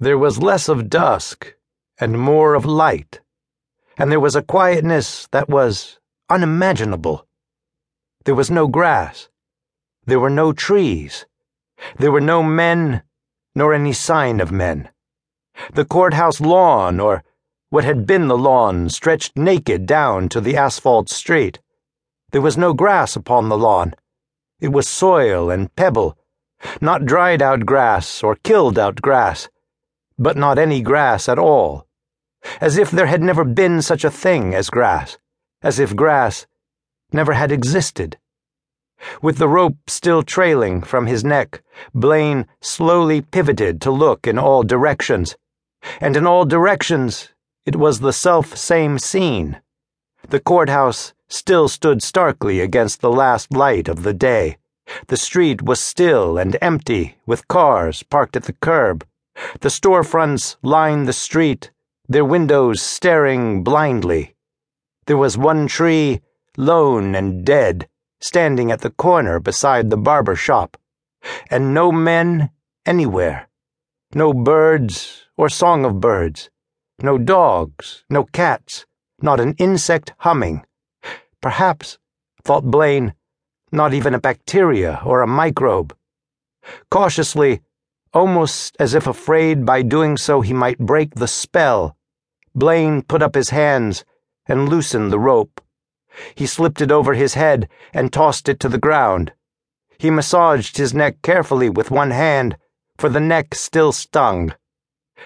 There was less of dusk and more of light, and there was a quietness that was unimaginable. There was no grass. There were no trees. There were no men, nor any sign of men. The courthouse lawn, or what had been the lawn, stretched naked down to the asphalt street. There was no grass upon the lawn. It was soil and pebble, not dried-out grass or killed-out grass, but not any grass at all, as if there had never been such a thing as grass, as if grass never had existed. With the rope still trailing from his neck, Blaine slowly pivoted to look in all directions, and in all directions it was the self-same scene. The courthouse still stood starkly against the last light of the day. The street was still and empty, with cars parked at the curb. The storefronts lined the street, their windows staring blindly. There was one tree, lone and dead, standing at the corner beside the barber shop, and no men anywhere, no birds or song of birds, no dogs, no cats, not an insect humming. Perhaps, thought Blaine, not even a bacteria or a microbe. Cautiously, almost as if afraid by doing so he might break the spell, Blaine put up his hands and loosened the rope. He slipped it over his head and tossed it to the ground. He massaged his neck carefully with one hand, for the neck still stung.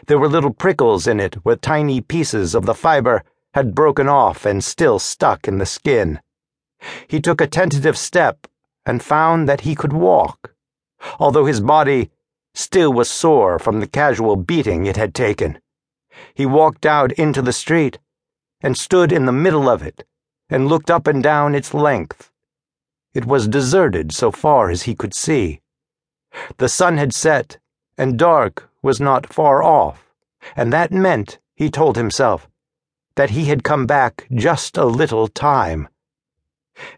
There were little prickles in it where tiny pieces of the fiber had broken off and still stuck in the skin. He took a tentative step and found that he could walk, although his body still was sore from the casual beating it had taken. He walked out into the street and stood in the middle of it, and looked up and down its length. It was deserted so far as he could see. The sun had set, and dark was not far off, and that meant, he told himself, that he had come back just a little time,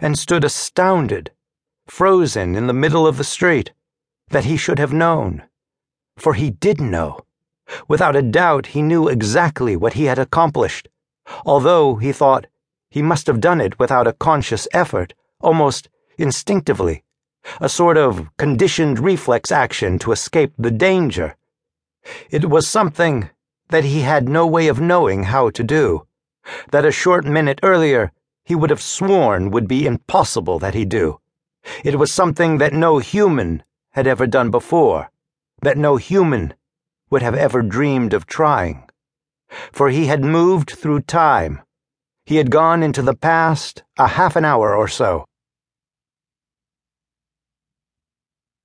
and stood astounded, frozen in the middle of the street, that he should have known. For he did know. Without a doubt he knew exactly what he had accomplished, although, he thought, he must have done it without a conscious effort, almost instinctively, a sort of conditioned reflex action to escape the danger. It was something that he had no way of knowing how to do, that a short minute earlier he would have sworn would be impossible that he do. It was something that no human had ever done before, that no human would have ever dreamed of trying. For he had moved through time. He had gone into the past a half an hour or so,